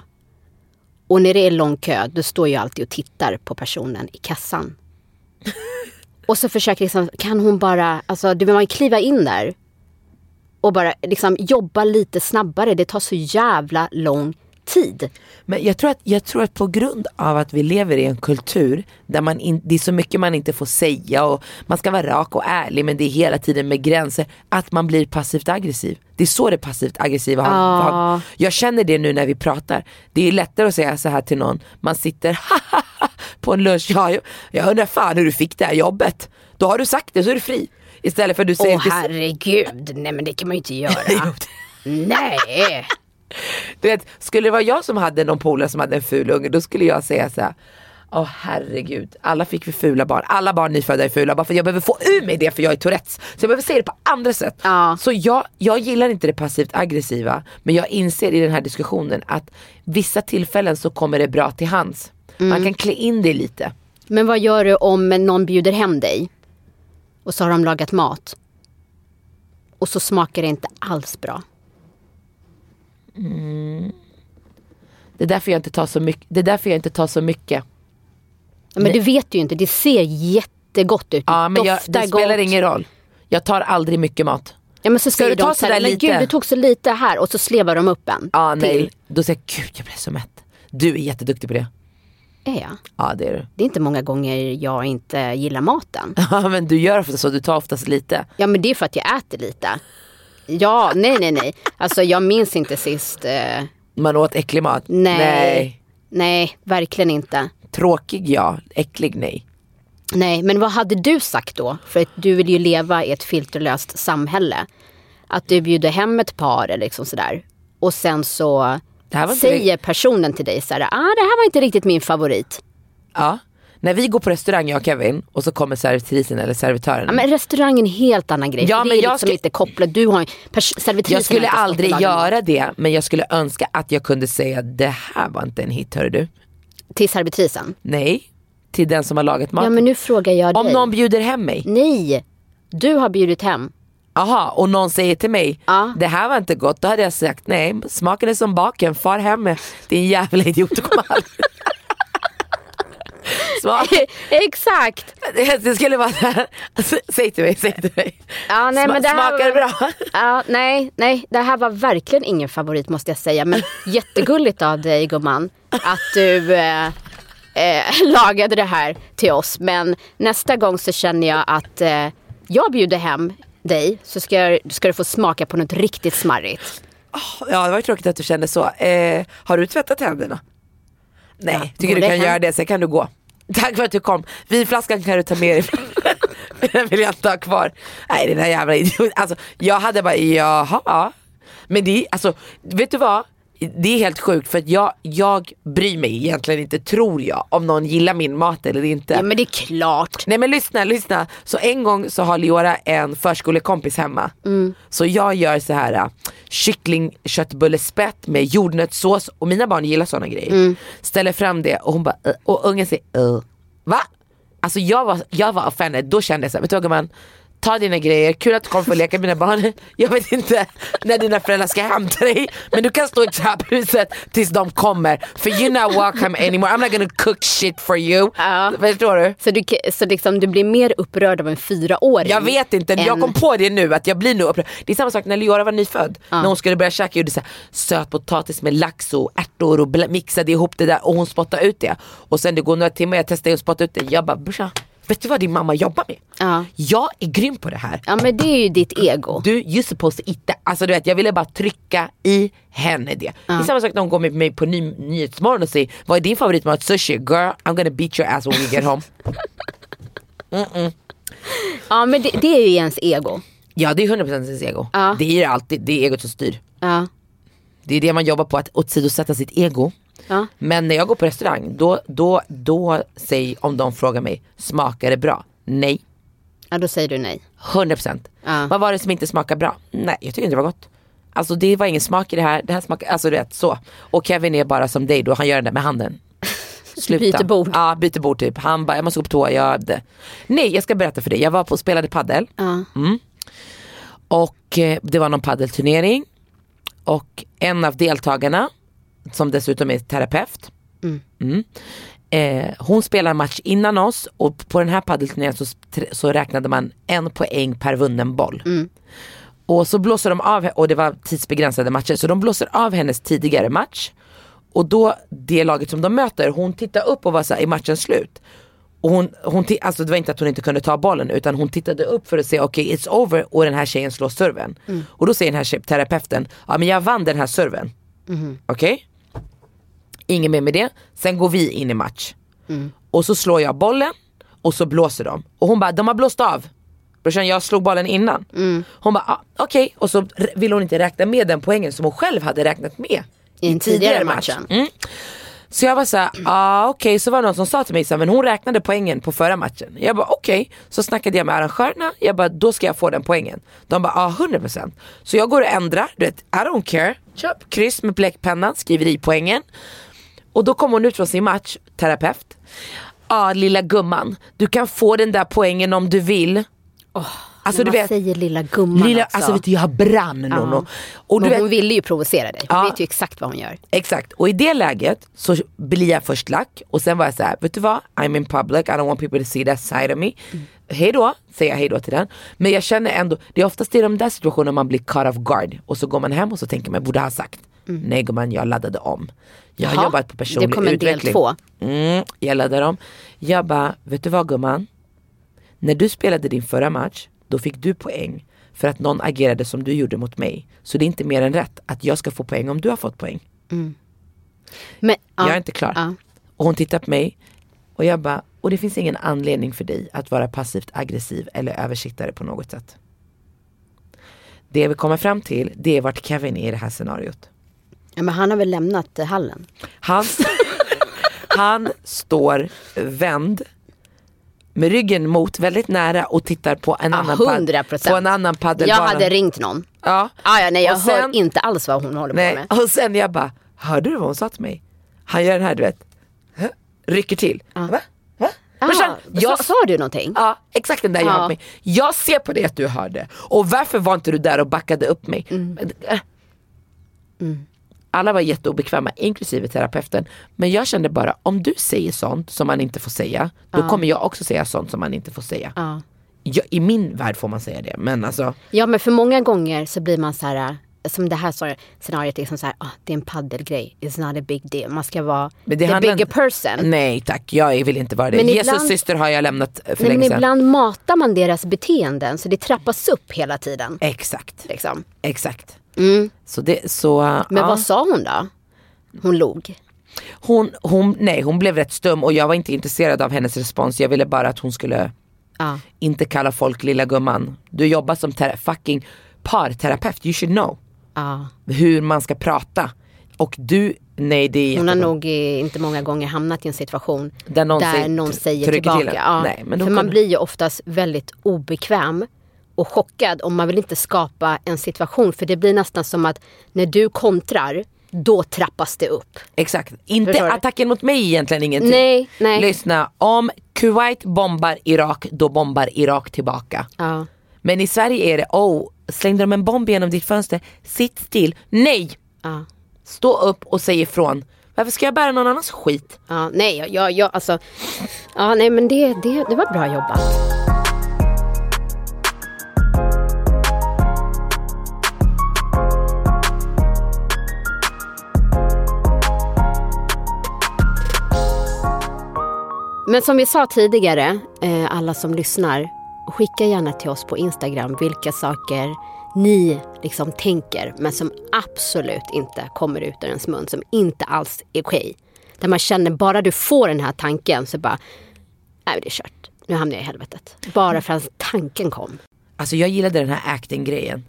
Och när det är lång kö, då står jag alltid och tittar på personen i kassan. Och så försöker liksom, kan hon bara, alltså du vill man kliva in där och bara liksom jobba lite snabbare. Det tar så jävla lång tid. Men jag tror, att, jag tror att på grund av att vi lever i en kultur där man in, det är så mycket man inte får säga, och man ska vara rak och ärlig, men det är hela tiden med gränser, att man blir passivt aggressiv. Det är så det passivt aggressiva har, ah. har. Jag känner det nu när vi pratar. Det är lättare att säga så här till någon. Man sitter på en lunch. Ja, jag undrar fan hur du fick det här jobbet. Då har du sagt det, så är du fri. Istället för att du säger... Åh oh, herregud, nej men det kan man ju inte göra. Nej. Du vet, skulle det vara jag som hade någon polare som hade en ful unge, då skulle jag säga så här: åh oh, herregud, alla fick vi fula barn. Alla barn nyfödda är fula, bara för jag behöver få ur mig det, för jag är Tourettes. Så jag behöver säga det på andra sätt. Ja. Så jag, jag gillar inte det passivt aggressiva, men jag inser i den här diskussionen att vissa tillfällen så kommer det bra till hands. Mm. Man kan klä in det lite. Men vad gör du om någon bjuder hem dig och så har de lagat mat och så smakar det inte alls bra? Mm. Det är därför jag inte tar så mycket. Det är därför jag inte tar så mycket. Men Nej. Du vet ju inte, det ser jättegott ut. Ja, men jag, det spelar gott. Ingen roll. Jag tar aldrig mycket mat. Ja, men så ska du ta så där lite. Gud, du tog så lite här och så slevar de upp en. Ja, nej. Då säger jag, gud, jag blir så mätt. Du är jätteduktig på det. Är jag? Ja, det är du. Det är inte många gånger jag inte gillar maten. Ja, men du gör ofta så, du tar oftast lite. Ja, men det är för att jag äter lite. Ja, nej, nej, nej. Alltså jag minns inte sist. Eh... Man åt äcklig mat? Nej. nej. Nej, verkligen inte. Tråkig ja, äcklig nej. Nej, men vad hade du sagt då? För att du vill ju leva i ett filterlöst samhälle. Att du bjuder hem ett par eller liksom sådär. Och sen så säger rikt... personen till dig såhär, ah, det här var inte riktigt min favorit. Ja. När vi går på restaurang, jag och Kevin, och så kommer servitrisen eller servitören. Ja, men restaurangen är en helt annan grej. Ja, men det är jag liksom ska... inte kopplat. Du har pers- servitrisen. Jag skulle aldrig göra det, men jag skulle önska att jag kunde säga, det här var inte en hit, hör du. Till servitrisen? Nej, till den som har lagat mat. Ja, men nu frågar jag dig. Om någon bjuder hem mig? Nej, du har bjudit hem. Aha, och någon säger till mig, ja. Det här var inte gott. Då hade jag sagt, nej, smakade som baken, far hem. Din jävla idiot, kom aldrig. Exakt. Det skulle vara så här. Säg till mig, säg till mig. Ja, nej, Sma- men det här smakar var... bra. Ja, nej, nej, det här var verkligen ingen favorit måste jag säga. Men jättegulligt av dig, gumman, att du eh, eh, lagade det här till oss. Men nästa gång så känner jag att eh, jag bjuder hem dig, så ska, jag, ska du få smaka på något riktigt smarrigt. Oh, ja, det var tråkigt att du kände så. Eh, har du tvättat händerna? Nej, ja, tycker du kan hem. Göra det, sen kan du gå. Tack för att du kom. Vinflaskan kan du ta med dig. Den vill jag inte ha kvar. Nej, den här jävla idiot. Alltså, jag hade bara, jaha. Men det är, alltså, vet du vad? Det är helt sjukt, för att jag, jag bryr mig egentligen inte, tror jag, om någon gillar min mat eller inte. Ja, men det är klart. Nej, men lyssna, lyssna. Så en gång så har Leora en förskolekompis hemma. Mm. Så jag gör så här kycklingköttbullespett med jordnötssås, och mina barn gillar såna grejer. Mm. Ställer fram det och hon bara, uh, och ungen säger, uh. Va? Alltså jag var, jag var offended, då kände jag så här, vet du vad, man ta dina grejer, kul att du kommer få leka med mina barn. Jag vet inte när dina föräldrar ska hämta dig, men du kan stå i trapphuset tills de kommer, för you're not welcome anymore, I'm not gonna cook shit for you. Ja. Förstår du? Så, du, så liksom, du blir mer upprörd av en fyraåring? Jag vet inte, än... jag kom på det nu att jag blir nu upprörd. Det är samma sak när Leora var nyfödd, ja. När hon skulle börja käka, gjorde så här, sötpotatis med lax och ärtor och bl- mixade ihop det där, och hon spottade ut det. Och sen det går några timmar, jag testade och spottade ut det. Jag bara, brorsa, vet du vad din mamma jobbar med? Ja. Jag är grym på det här. Ja, men det är ju ditt ego. Du, you're supposed to eat that. Alltså du vet, jag ville bara trycka i henne det. Ja. Det är samma sak när hon går med mig på ny, Nyhetsmorgon och säger, vad är din favoritmat? Sushi. Girl, I'm gonna beat your ass when we get home. Mm-mm. Ja, men det, det är ju ens ego. Ja, det är hundra procent ens ego. Ja. Det är ju alltid, det är egot som styr. Ja. Det är det man jobbar på, att åsidosätta sitt ego. Ja. Men när jag går på restaurang, då, då, då säger, om de frågar mig, smakar det bra? Nej. Ja, då säger du nej. hundra procent. Ja. Vad var det som inte smakar bra? Nej, jag tycker inte det var gott. Alltså det var ingen smak i det här, det här smakar, alltså rätt så. Och Kevin är bara som dig då, han gör det där med handen. Sluta. Byter bord. Ja, byter bord typ. Han bara, jag måste gå på toa. Jag hade... Nej, jag ska berätta för dig. Jag var på och spelade paddel. Ja. Mm. Och eh, det var någon paddelturnering. Och en av deltagarna, som dessutom är terapeut, mm. Mm. Eh, hon spelar match innan oss, och på den här paddelturneringen så, så räknade man en poäng per vunnen boll. Mm. Och så blåser de av, och det var tidsbegränsade matcher, så de blåser av hennes tidigare match, och då det laget som de möter, hon tittar upp och var så här, är matchen slut? Och hon, hon t- alltså det var inte att hon inte kunde ta bollen, utan hon tittade upp för att se, okej, okay, it's over, och den här tjejen slår serven. Mm. Och då säger den här terapeuten, ja men jag vann den här serven. Mm. Okej? Okay? Ingen mer med det. Sen går vi in i match. Mm. Och så slår jag bollen. Och så blåser de. Och hon bara, de har blåst av. Brorsan, jag slog bollen innan. Mm. Hon bara, ah, okej. Okay. Och så vill hon inte räkna med den poängen som hon själv hade räknat med. I en tidigare, tidigare match. matchen. Mm. Så jag var så här, ah, okej. Okay. Så var det någon som sa till mig, men hon räknade poängen på förra matchen. Jag bara, okej. Okay. Så snackade jag med arrangörerna. Jag bara, då ska jag få den poängen. De bara, ah, hundra procent. Så jag går och ändrar. Du vet, I don't care. Köp kryss med bläckpennan. Skriver i poängen. Och då kom hon ut från sin match, terapeut. Ja, ah, lilla gumman. Du kan få den där poängen om du vill. Oh, alltså, du vet, säger lilla gumman lilla, också. Alltså vet du, jag brann. Uh. Och, och du vet, hon ville ju provocera dig. Hon uh, vet ju exakt vad hon gör. Exakt. Och i det läget så blir jag först lack. Och sen var jag så här, vet du vad? I'm in public. I don't want people to see that side of me. Mm. Hej då, säger jag hej då till den. Men jag känner ändå, det är oftast i de där situationerna man blir caught off guard. Och så går man hem och så tänker man, borde ha sagt. Mm. Nej gumman, jag laddade om. Jag har ha, jobbat på personlig utveckling. Det kommer del två. Mm, jag laddade om. Jag bara, vet du vad gumman? När du spelade din förra match, då fick du poäng för att någon agerade som du gjorde mot mig. Så det är inte mer än rätt att jag ska få poäng om du har fått poäng. Mm. Men, jag är ja, inte klar. Ja. Och hon tittar på mig och jag bara, och det finns ingen anledning för dig att vara passivt aggressiv eller översiktare på något sätt. Det vi kommer fram till, det är vart Kevin är i det här scenariot. Ja, men han har väl lämnat hallen. Han, han står vänd med ryggen mot väldigt nära och tittar på en ah, annan hundra procent. På en annan paddel. Jag hade ringt någon. Ja. Ah, ja nej, jag och hör sen, inte alls vad hon håller nej, på med. Och sen jag bara, hörde du vad hon sa till mig? Han gör den här, du vet. Rycker till. Ah. Va? Va? Ah, sen, jag, så, sa du någonting? Ja, exakt den där ah. jag hade mig. Jag ser på det att du hörde. Och varför var inte du där och backade upp mig? Mm. Mm. Alla var jätteobekväma, inklusive terapeuten. Men jag kände bara, om du säger sånt som man inte får säga, då uh. kommer jag också säga sånt som man inte får säga. Uh. Jag, i min värld får man säga det, men alltså... Ja, men för många gånger så blir man så här, som det här scenariot, liksom så här, oh, det är en paddelgrej, it's not a big deal. Man ska vara the bigger person. Nej tack, jag vill inte vara det. Men Jesus ibland, syster har jag lämnat för nej, länge sedan. Men ibland matar man deras beteenden, så det trappas upp hela tiden. Exakt, liksom. Exakt. Mm. Så det, så, uh, men vad ja. sa hon då? Hon log. Hon, hon, nej, hon blev rätt stum och jag var inte intresserad av hennes respons. Jag ville bara att hon skulle uh. inte kalla folk lilla gumman. Du jobbar som ter- fucking parterapeut. You should know uh. hur man ska prata. Och du, nej det är hon jättebra. Har nog inte många gånger hamnat i en situation där någon, där säger, någon säger tillbaka till ja. nej, men för kan... man blir ju oftast väldigt obekväm och chockad, om man vill inte skapa en situation, för det blir nästan som att när du kontrar, då trappas det upp. Exakt, inte attacken mot mig egentligen ingenting. Nej, nej. Lyssna, om Kuwait bombar Irak, då bombar Irak tillbaka. Ja. Men i Sverige är det, oh, slängde de en bomb genom ditt fönster, sitt still. Nej! Uh. Stå upp och säg ifrån. Varför ska jag bära någon annans skit? Ja, nej, jag, jag, alltså... Ja, nej, men det, det, det var bra jobbat. Men som vi sa tidigare, alla som lyssnar, skicka gärna till oss på Instagram vilka saker ni liksom tänker men som absolut inte kommer ut ur ens mun, som inte alls är okej. Där man känner, bara du får den här tanken så bara, nej, det är kört. Nu hamnar jag i helvetet. Bara för att tanken kom. Alltså jag gillade den här acting-grejen.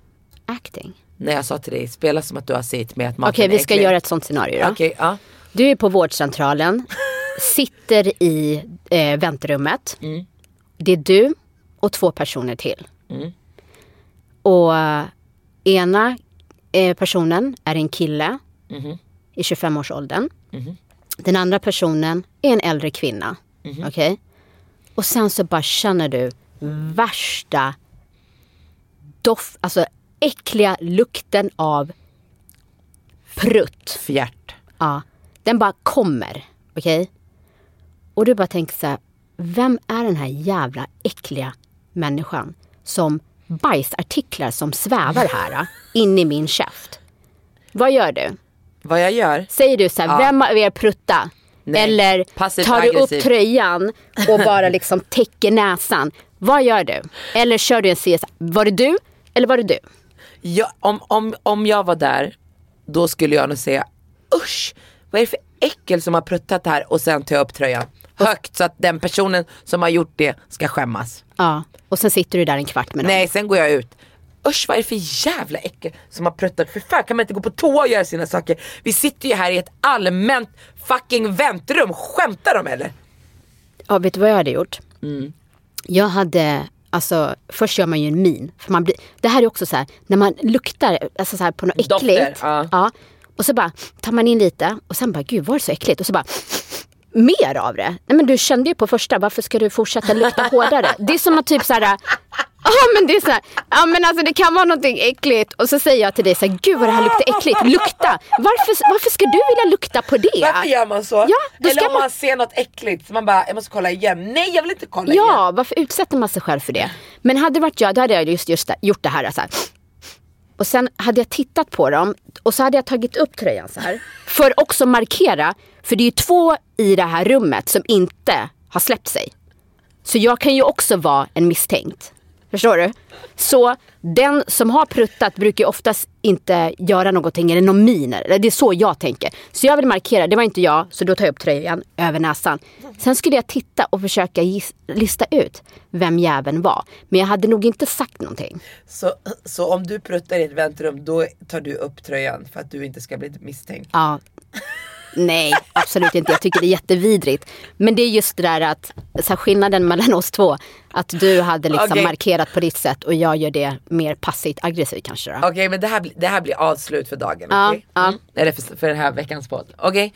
Acting? När jag sa till dig, spela som att du har sett med att maten är äcklig. Okej, vi ska göra ett sånt scenario då. Okej, ja. Du är på vårdcentralen, sitter i eh, väntrummet. Mm. Det är du och två personer till. Mm. Och ena eh, personen är en kille mm. i tjugofem-årsåldern. Mm. Den andra personen är en äldre kvinna. Mm. Okay? Och sen så bara känner du mm. värsta doft, alltså äckliga lukten av prutt. Fjärt. Ja, den bara kommer. Okej? Okay? Och du bara tänker så här, vem är den här jävla äckliga människan som bajsartiklar som svävar här in i min käft? Vad gör du? Vad jag gör? Säger du så här, ja. Vem av er prutta? Nej. Eller passivt tar du aggressiv. Upp tröjan och bara liksom täcker näsan? Vad gör du? Eller kör du en C S? Var det du? Eller var det du? Ja, om, om, om jag var där, då skulle jag nog säga, usch, vad är det för äckel som har pruttat här? Och sen tar jag upp tröjan högt så att den personen som har gjort det ska skämmas. Ja, och sen sitter du där en kvart med dem. Nej, sen går jag ut. Usch, vad är det för jävla äckel som har pruttat? För fan, kan man inte gå på toa och göra sina saker? Vi sitter ju här i ett allmänt fucking väntrum. Skämtar de eller? Ja, vet du vad jag hade gjort? Mm. Jag hade, alltså, först gör man ju en min. För man blir, det här är också så här, när man luktar alltså så här, på något äckligt. Doktor, ja. ja. Och så bara tar man in lite och sen bara, gud, var det så äckligt? Och så bara... mer av det. Nej, men du kände ju på första, varför ska du fortsätta lukta hårdare? Det är som att typ så här, ja oh, men det är så här, ja oh, men alltså det kan vara någonting äckligt och så säger jag till dig så här, gud vad det här luktar äckligt. Lukta. Varför varför ska du vilja lukta på det? Varför gör man så? Ja, då eller om man... man ser något äckligt så man bara, jag måste kolla igen. Nej, jag vill inte kolla ja, igen. Ja, varför utsätter man sig själv för det? Men hade varit jag, då hade jag just just det, gjort det här så här. Och sen hade jag tittat på dem och så hade jag tagit upp tröjan så här för också markera, för det är ju två i det här rummet som inte har släppt sig. Så jag kan ju också vara en misstänkt. Förstår du? Så den som har pruttat brukar ju oftast inte göra någonting eller någon miner. Det är så jag tänker. Så jag vill markera, det var inte jag, så då tar jag upp tröjan över näsan. Sen skulle jag titta och försöka gis- lista ut vem jäveln var. Men jag hade nog inte sagt någonting. Så, så om du pruttar i ett väntrum, då tar du upp tröjan för att du inte ska bli misstänkt? Ja. Nej, absolut inte. Jag tycker det är jättevidrigt. Men det är just det där att så här, skillnaden mellan oss två, att du hade liksom okay. markerat på ditt sätt och jag gör det mer passivt aggressivt kanske. Okej, okay, men det här, det här blir avslut för dagen. Ja, okay? ja. Mm. Eller för, för den här veckans podd. Okej, okay.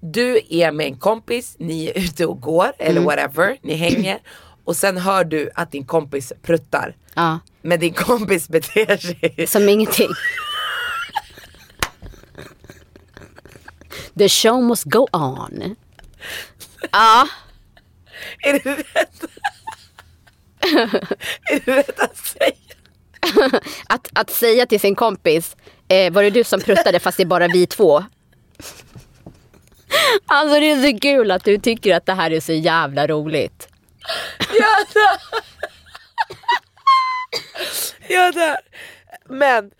Du är med en kompis, ni är ute och går eller mm. whatever, ni hänger och sen hör du att din kompis pruttar. Ja. Men din kompis beter sig som ingenting. The show must go on. Ja. Är det rätt? Är det rätt att säga? Att, att säga till sin kompis eh, var det du som pruttade fast det är bara vi två? Alltså det är så kul att du tycker att det här är så jävla roligt. Ja, där. Ja, där. Men...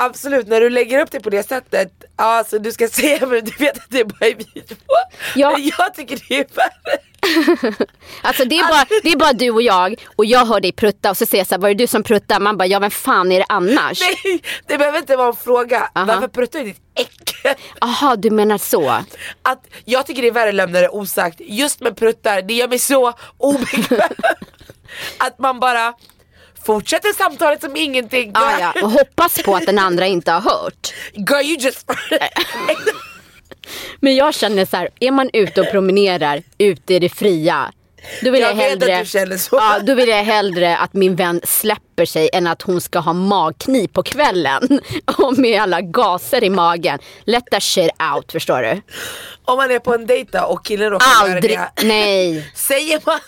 absolut, när du lägger upp det på det sättet, alltså du ska säga, men du vet att det är bara i video. Ja. Men jag tycker det är värre. Alltså det är, bara, det är bara du och jag, och jag hör dig prutta och så säger jag så här, var det du som pruttar? Man bara, ja men fan är det annars? Nej, det behöver inte vara en fråga. Aha. Varför pruttar du ditt äckel? Jaha, du menar så. Att jag tycker det är värre lämnare det osagt. Just med pruttar, det gör mig så obekväm. Att man bara... fortsätter samtalet som ingenting. Ah, ja. Och hoppas på att den andra inte har hört. Girl, you just... Men jag känner så här, är man ute och promenerar ute i det fria, Då vill jag, jag hellre, vet att du känner så. Ja, då vill jag hellre att min vän släpper sig än att hon ska ha magknip på kvällen och med alla gaser i magen. Let that shit out, förstår du? Om man är på en dejta och killen råkar göra det. Nej. Säger man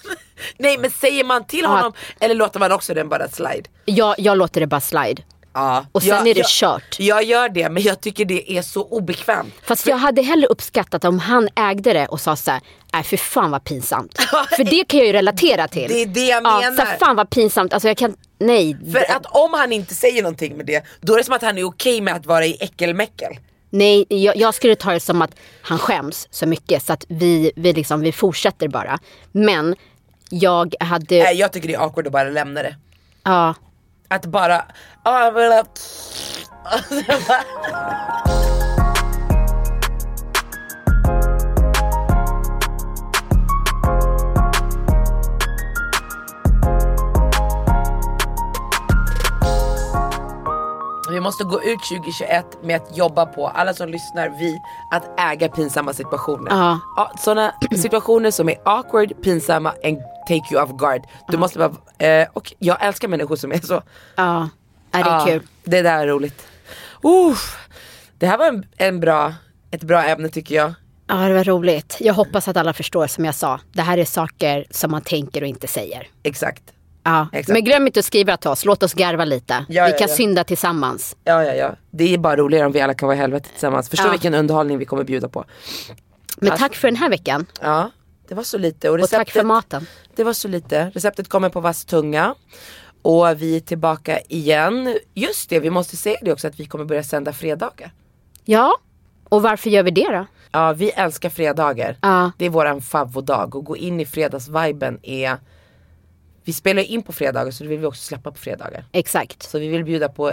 Nej, men säger man till honom ja. Eller låter man också den bara slide? Ja, jag låter det bara slide. Ja. Och sen jag, är det jag, kört. Jag gör det, men jag tycker det är så obekvämt. Fast för... jag hade hellre uppskattat om han ägde det och sa så här: nej för fan vad pinsamt. För det kan jag ju relatera till. Det är det jag ja, menar. Så fan vad pinsamt, alltså jag kan, nej. För att om han inte säger någonting med det, då är det som att han är okej med att vara i äckelmäckel. Nej, jag, jag skulle ta det som att han skäms så mycket så att vi, vi, liksom, vi fortsätter bara. Men jag hade nej, jag tycker det är awkward att bara lämna det. Ja. Att bara... Vi måste gå ut tjugohundratjugoett med att jobba på, alla som lyssnar, vi, att äga pinsamma situationer. Uh-huh. Ja, sådana situationer som är awkward, pinsamma, and take you off guard. Du uh-huh. måste bara, eh, och jag älskar människor som är så. Ja, uh-huh. uh, det är kul. Det där är roligt. Uh, det här var en, en bra, ett bra ämne tycker jag. Ja, det var roligt. Jag hoppas att alla förstår som jag sa. Det här är saker som man tänker och inte säger. Exakt. Ja, exakt. Men glöm inte att skriva till oss. Låt oss garva lite. Ja, vi kan ja, ja. synda tillsammans. Ja, ja, ja. Det är bara roligare om vi alla kan vara i helvetet tillsammans. Förstå ja. vilken underhållning vi kommer bjuda på. Men alltså, tack för den här veckan. Ja, det var så lite. Och, receptet, och tack för maten. Det var så lite. Receptet kommer på vass tunga. Och vi är tillbaka igen. Just det, vi måste säga det också att vi kommer börja sända fredagar. Ja, och varför gör vi det då? Ja, vi älskar fredagar. Ja. Det är våran favodag. Och gå in i fredagsviben är... Vi spelar in på fredagar så det vill vi också släppa på fredagar. Exakt. Så vi vill bjuda på,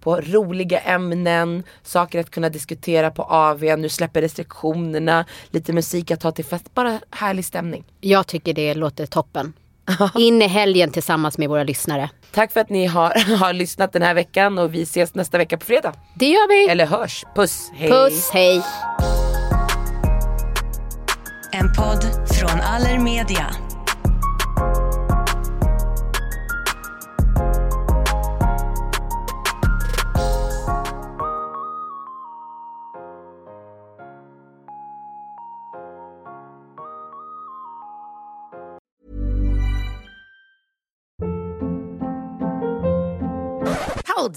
på roliga ämnen, saker att kunna diskutera på A V. Nu släpper restriktionerna, lite musik att ta till fest. Bara härlig stämning. Jag tycker det låter toppen. In i helgen tillsammans med våra lyssnare. Tack för att ni har, har lyssnat den här veckan och vi ses nästa vecka på fredag. Det gör vi. Eller hörs. Puss. Hej. Puss. Hej. En podd från Allermedia. Hold